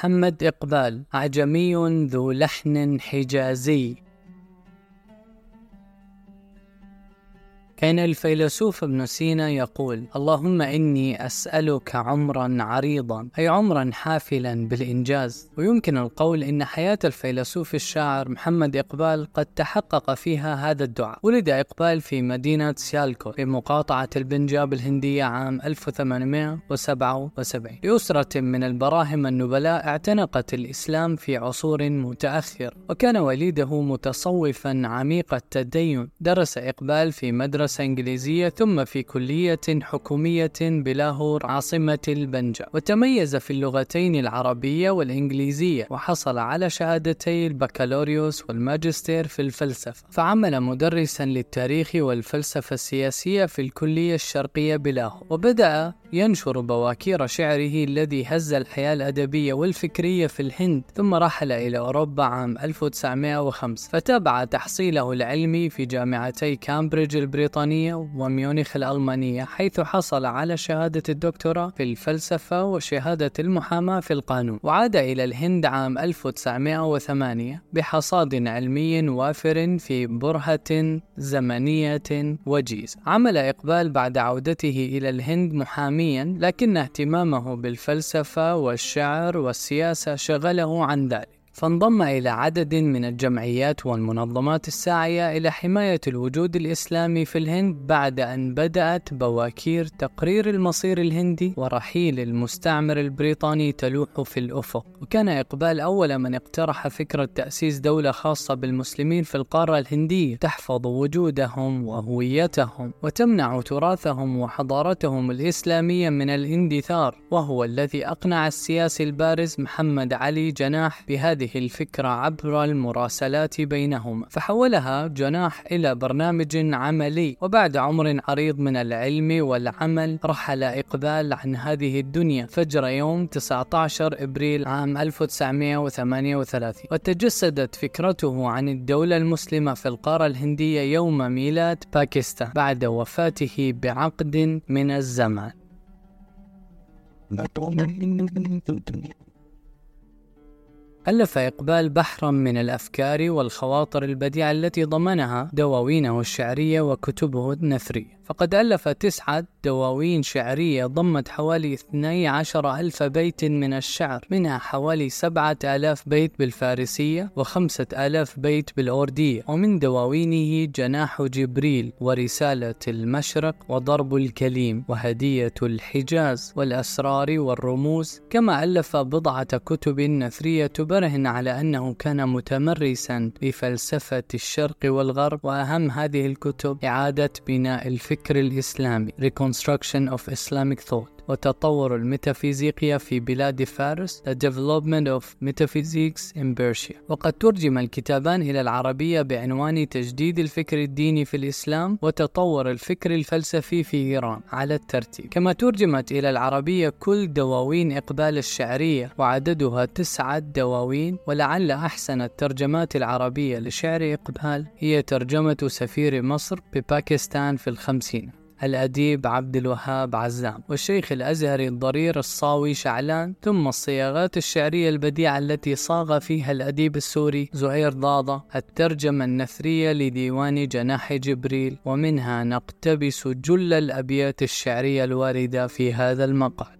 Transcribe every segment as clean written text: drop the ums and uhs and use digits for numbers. محمد إقبال، عجمي ذو لحن حجازي. كان الفيلسوف ابن سينا يقول: اللهم إني أسألك عمرا عريضا، أي عمرا حافلا بالإنجاز. ويمكن القول إن حياة الفيلسوف الشاعر محمد إقبال قد تحقق فيها هذا الدعاء. ولد إقبال في مدينة سيالكو في مقاطعة البنجاب الهندية عام 1877 لأسرة من البراهم النبلاء اعتنقت الإسلام في عصور متأخر، وكان والده متصوفا عميق التدين. درس إقبال في مدرسة إنجليزية ثم في كلية حكومية بلاهور عاصمة البنجاب، وتميز في اللغتين العربية والإنجليزية، وحصل على شهادتي البكالوريوس والماجستير في الفلسفة. فعمل مدرسا للتاريخ والفلسفة السياسية في الكلية الشرقية بلاهور، وبدأ ينشر بواكير شعره الذي هز الحياة الأدبية والفكرية في الهند. ثم رحل إلى أوروبا عام 1905، فتابع تحصيله العلمي في جامعتي كامبريدج البريطانية وميونخ الألمانية، حيث حصل على شهادة الدكتوراه في الفلسفة وشهادة المحاماة في القانون. وعاد إلى الهند عام 1908 بحصاد علمي وافر في برهة زمنية وجيز. عمل إقبال بعد عودته إلى الهند محامي، لكن اهتمامه بالفلسفة والشعر والسياسة شغله عن ذلك، فانضم إلى عدد من الجمعيات والمنظمات الساعية إلى حماية الوجود الإسلامي في الهند، بعد أن بدأت بواكير تقرير المصير الهندي ورحيل المستعمر البريطاني تلوح في الأفق. وكان إقبال أول من اقترح فكرة تأسيس دولة خاصة بالمسلمين في القارة الهندية، تحفظ وجودهم وهويتهم وتمنع تراثهم وحضارتهم الإسلامية من الاندثار، وهو الذي أقنع السياسي البارز محمد علي جناح بهذه الفكرة عبر المراسلات بينهما، فحولها جناح إلى برنامج عملي. وبعد عمر عريض من العلم والعمل رحل إقبال عن هذه الدنيا فجر يوم 19 إبريل عام 1938، وتجسدت فكرته عن الدولة المسلمة في القارة الهندية يوم ميلاد باكستان بعد وفاته بعقد من الزمان. ألف إقبال بحرا من الأفكار والخواطر البديعة التي ضمنها دواوينه الشعرية وكتبه النثرية، فقد ألف 9 دواوين شعرية ضمت حوالي 12,000 بيت من الشعر، منها حوالي 7,000 بيت بالفارسية و5,000 بيت بالأردية. ومن دواوينه جناح جبريل، ورسالة المشرق، وضرب الكليم، وهدية الحجاز، والأسرار والرموز. كما ألف بضعة كتب نثرية تبرهن على أنه كان متمرسا بفلسفة الشرق والغرب، وأهم هذه الكتب إعادة بناء الفكر الإسلامي Reconstruction of Islamic Thought، وتطور الميتافيزيقيا في بلاد فارس The Development of Metaphysics in Persia. وقد ترجم الكتابان إلى العربية بعنوان تجديد الفكر الديني في الإسلام وتطور الفكر الفلسفي في إيران على الترتيب. كما ترجمت إلى العربية كل دواوين إقبال الشعرية، وعددها 9 دواوين. ولعل أحسن الترجمات العربية لشعر إقبال هي ترجمة سفير مصر بباكستان في ال50 الأديب عبد الوهاب عزام، والشيخ الأزهري الضرير الصاوي شعلان، ثم الصياغات الشعرية البديعة التي صاغ فيها الأديب السوري زعير ضاضة الترجمة النثرية لديوان جناح جبريل، ومنها نقتبس جل الأبيات الشعرية الواردة في هذا المقال.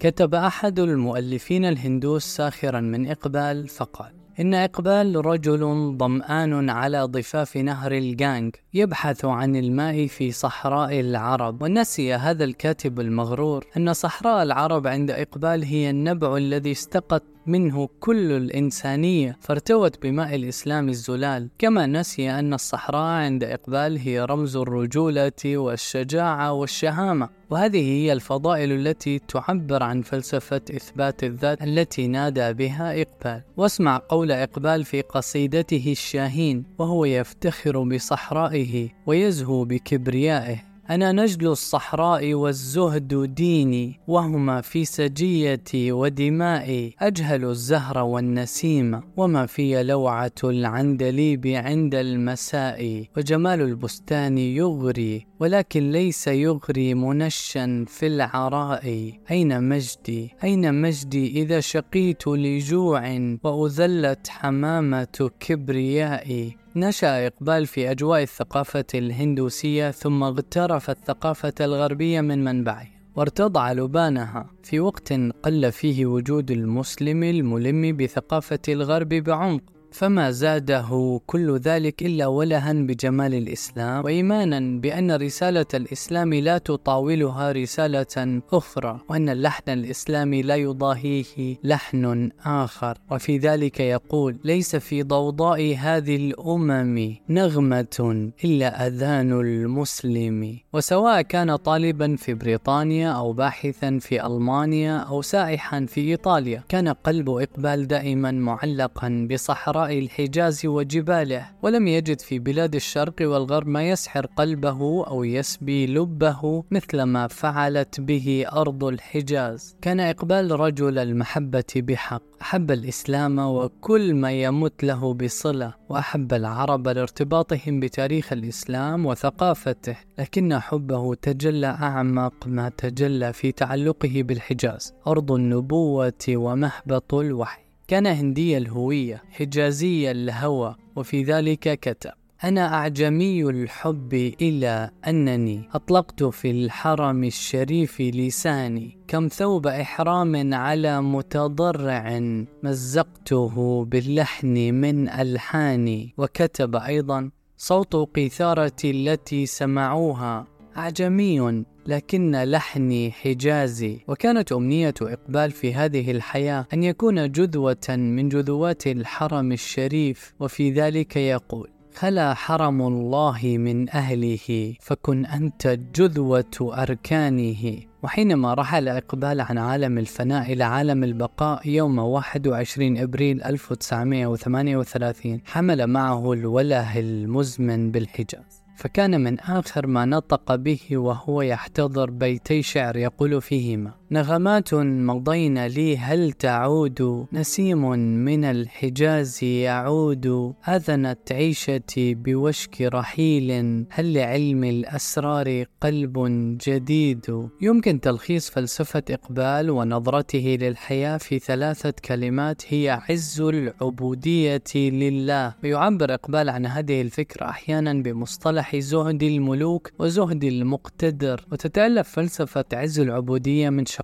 كتب أحد المؤلفين الهندوس ساخرا من إقبال فقال: إن إقبال رجل ظمآن على ضفاف نهر الجانج يبحث عن الماء في صحراء العرب. ونسي هذا الكاتب المغرور أن صحراء العرب عند إقبال هي النبع الذي استقت منه كل الإنسانية، فارتوت بماء الإسلام الزلال. كما نسي أن الصحراء عند إقبال هي رمز الرجولة والشجاعة والشهامة، وهذه هي الفضائل التي تعبر عن فلسفة إثبات الذات التي نادى بها إقبال. واسمع قول إقبال في قصيدته الشاهين وهو يفتخر بصحرائه ويزهو بكبريائه: أنا نجل الصحراء والزهد ديني، وهما في سجيتي ودمائي. أجهل الزهر والنسيم، وما في لوعة العندليب عند المساء. وجمال البستان يغري، ولكن ليس يغري منشا في العراء. أين مجدي؟ أين مجدي إذا شقيت لجوع، وأذلت حمامة كبريائي. نشأ إقبال في أجواء الثقافة الهندوسية، ثم اغترف الثقافة الغربية من منبعه وارتضع لبانها في وقت قل فيه وجود المسلم الملم بثقافة الغرب بعمق، فما زاده كل ذلك إلا ولها بجمال الإسلام، وإيمانا بأن رسالة الإسلام لا تطاولها رسالة أخرى، وأن اللحن الإسلامي لا يضاهيه لحن آخر. وفي ذلك يقول: ليس في ضوضاء هذه الأمم نغمة إلا أذان المسلم. وسواء كان طالبا في بريطانيا أو باحثا في ألمانيا أو سائحا في إيطاليا، كان قلب إقبال دائما معلقا بصحراء الحجاز وجباله، ولم يجد في بلاد الشرق والغرب ما يسحر قلبه أو يسبي لبه مثل ما فعلت به أرض الحجاز. كان إقبال رجل المحبة بحق، أحب الإسلام وكل ما يمت له بصلة، وأحب العرب لارتباطهم بتاريخ الإسلام وثقافته، لكن حبه تجلى أعمق ما تجلى في تعلقه بالحجاز، أرض النبوة ومهبط الوحي. كان هندي الهوية، حجازي الهوى، وفي ذلك كتب: أنا أعجمي الحب إلا أنني أطلقت في الحرم الشريف لساني، كم ثوب إحرام على متضرع مزقته باللحن من ألحاني. وكتب أيضا: صوت قيثارتي التي سمعوها أعجمي، لكن لحني حجازي. وكانت أمنية إقبال في هذه الحياة أن يكون جذوة من جذوات الحرم الشريف، وفي ذلك يقول: خلا حرم الله من أهله، فكن أنت جذوة أركانه. وحينما رحل إقبال عن عالم الفناء إلى عالم البقاء يوم 21 أبريل 1938، حمل معه الوله المزمن بالحجاز، فكان من آخر ما نطق به وهو يحتضر بيتي شعر يقول فيهما: نغمات مضين لي هل تعود، نسيم من الحجاز يعود، أذنت عيشتي بوشك رحيل، هل لعلم الأسرار قلب جديد. يمكن تلخيص فلسفة إقبال ونظرته للحياة في 3 كلمات هي: عز العبودية لله. ويعبر إقبال عن هذه الفكرة أحيانا بمصطلح زهد الملوك وزهد المقتدر. وتتألف فلسفة عز العبودية من شقين،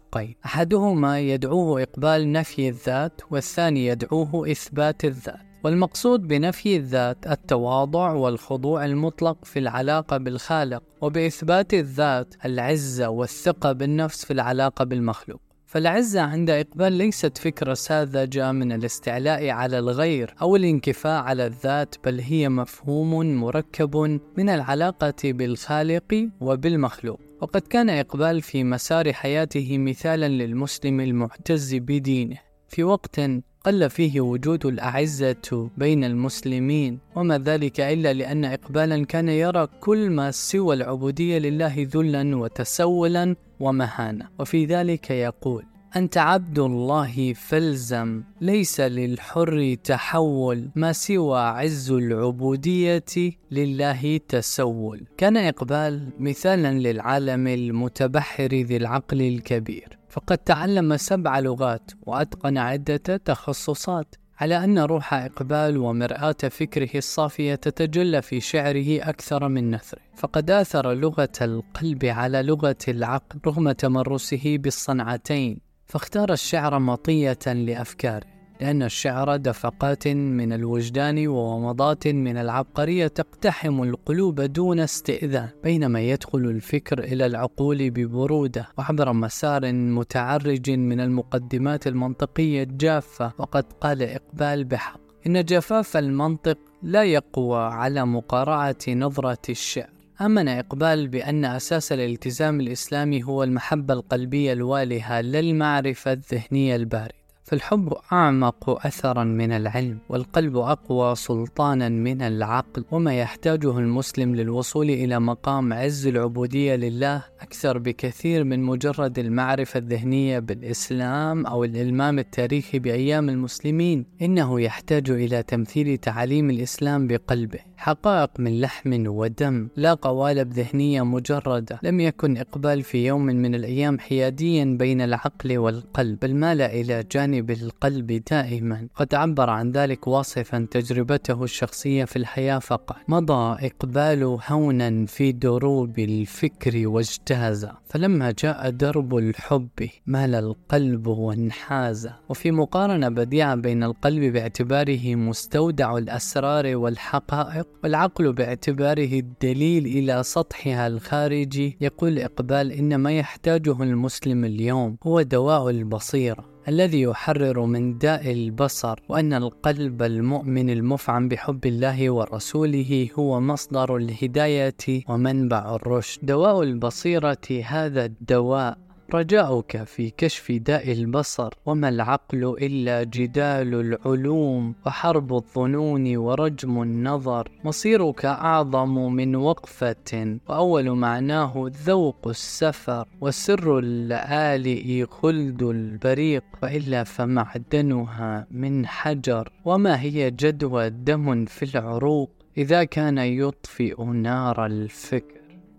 أحدهما يدعوه إقبال نفي الذات، والثاني يدعوه إثبات الذات. والمقصود بنفي الذات التواضع والخضوع المطلق في العلاقة بالخالق، وبإثبات الذات العزة والثقة بالنفس في العلاقة بالمخلوق. فالعزة عند إقبال ليست فكرة ساذجة من الاستعلاء على الغير أو الانكفاء على الذات، بل هي مفهوم مركب من العلاقة بالخالق وبالمخلوق. وقد كان إقبال في مسار حياته مثالا للمسلم المعتز بدينه في وقت قل فيه وجود الأعزة بين المسلمين، وما ذلك إلا لأن إقبالا كان يرى كل ما سوى العبودية لله ذلا وتسولا ومهانة. وفي ذلك يقول: أنت عبد الله فالزم، ليس للحر تحول، ما سوى عز العبودية لله تسول. كان إقبال مثالا للعالم المتبحر ذي العقل الكبير، فقد تعلم 7 لغات وأتقن عدة تخصصات، على أن روح إقبال ومرآة فكره الصافية تتجلى في شعره أكثر من نثره، فقد آثر لغة القلب على لغة العقل رغم تمرسه بالصنعتين، فاختار الشعر مطية لأفكاره، لأن الشعر دفقات من الوجدان وومضات من العبقرية تقتحم القلوب دون استئذان، بينما يدخل الفكر إلى العقول ببرودة وعبر مسار متعرج من المقدمات المنطقية الجافة. وقد قال إقبال بحق: إن جفاف المنطق لا يقوى على مقارعة نظرة الشعر. آمن إقبال بأن أساس الالتزام الإسلامي هو المحبة القلبية الوالهة للمعرفة الذهنية الباردة، فالحب أعمق أثرا من العلم، والقلب أقوى سلطانا من العقل، وما يحتاجه المسلم للوصول إلى مقام عز العبودية لله أكثر بكثير من مجرد المعرفة الذهنية بالإسلام أو الإلمام التاريخي بأيام المسلمين. إنه يحتاج إلى تمثيل تعاليم الإسلام بقلبه، حقائق من لحم ودم لا قوالب ذهنية مجردة. لم يكن إقبال في يوم من الأيام حياديا بين العقل والقلب، بل مال إلى جانب القلب دائما. قد عبر عن ذلك واصفا تجربته الشخصية في الحياة فقط: مضى إقبال هونا في دروب الفكر واجتاز، فلما جاء درب الحب مال القلب وانحاز. وفي مقارنة بديعة بين القلب باعتباره مستودع الأسرار والحقائق، والعقل باعتباره الدليل إلى سطحها الخارجي، يقول إقبال إن ما يحتاجه المسلم اليوم هو دواء البصيرة الذي يحرر من داء البصر، وأن القلب المؤمن المفعم بحب الله ورسوله هو مصدر الهداية ومنبع الرشد. دواء البصيرة، هذا الدواء رجاؤك في كشف داء البصر. وما العقل إلا جدال العلوم وحرب الظنون ورجم النظر، مصيرك أعظم من وقفة وأول معناه ذوق السفر، وسر اللآلئ خلد البريق وإلا فمعدنها من حجر، وما هي جدوى دم في العروق إذا كان يطفئ نار الفكر.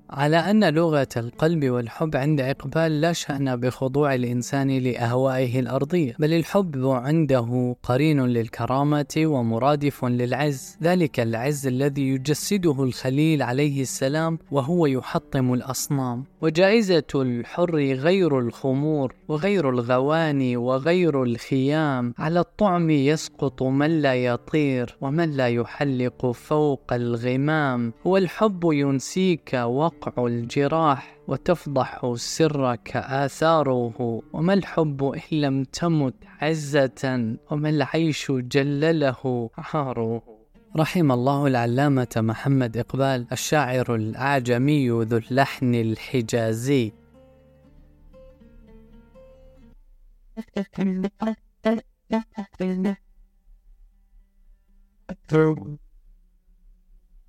على أن لغة القلب والحب عند إقبال لا شأن بخضوع الإنسان لأهوائه الأرضية، بل الحب عنده قرين للكرامة ومرادف للعز، ذلك العز الذي يجسده الخليل عليه السلام وهو يحطم الأصنام. وجائزة الحر غير الخمور وغير الغواني وغير الخيام، على الطعم يسقط من لا يطير ومن لا يحلق فوق الغمام. والحب ينسيك وقع الجراح وتفضح سرك آثاره، وما الحب إن لم تمت عزة وما العيش جلله عاره. رحم الله العلامة محمد إقبال الشاعر الأعجمي ذو اللحن الحجازي.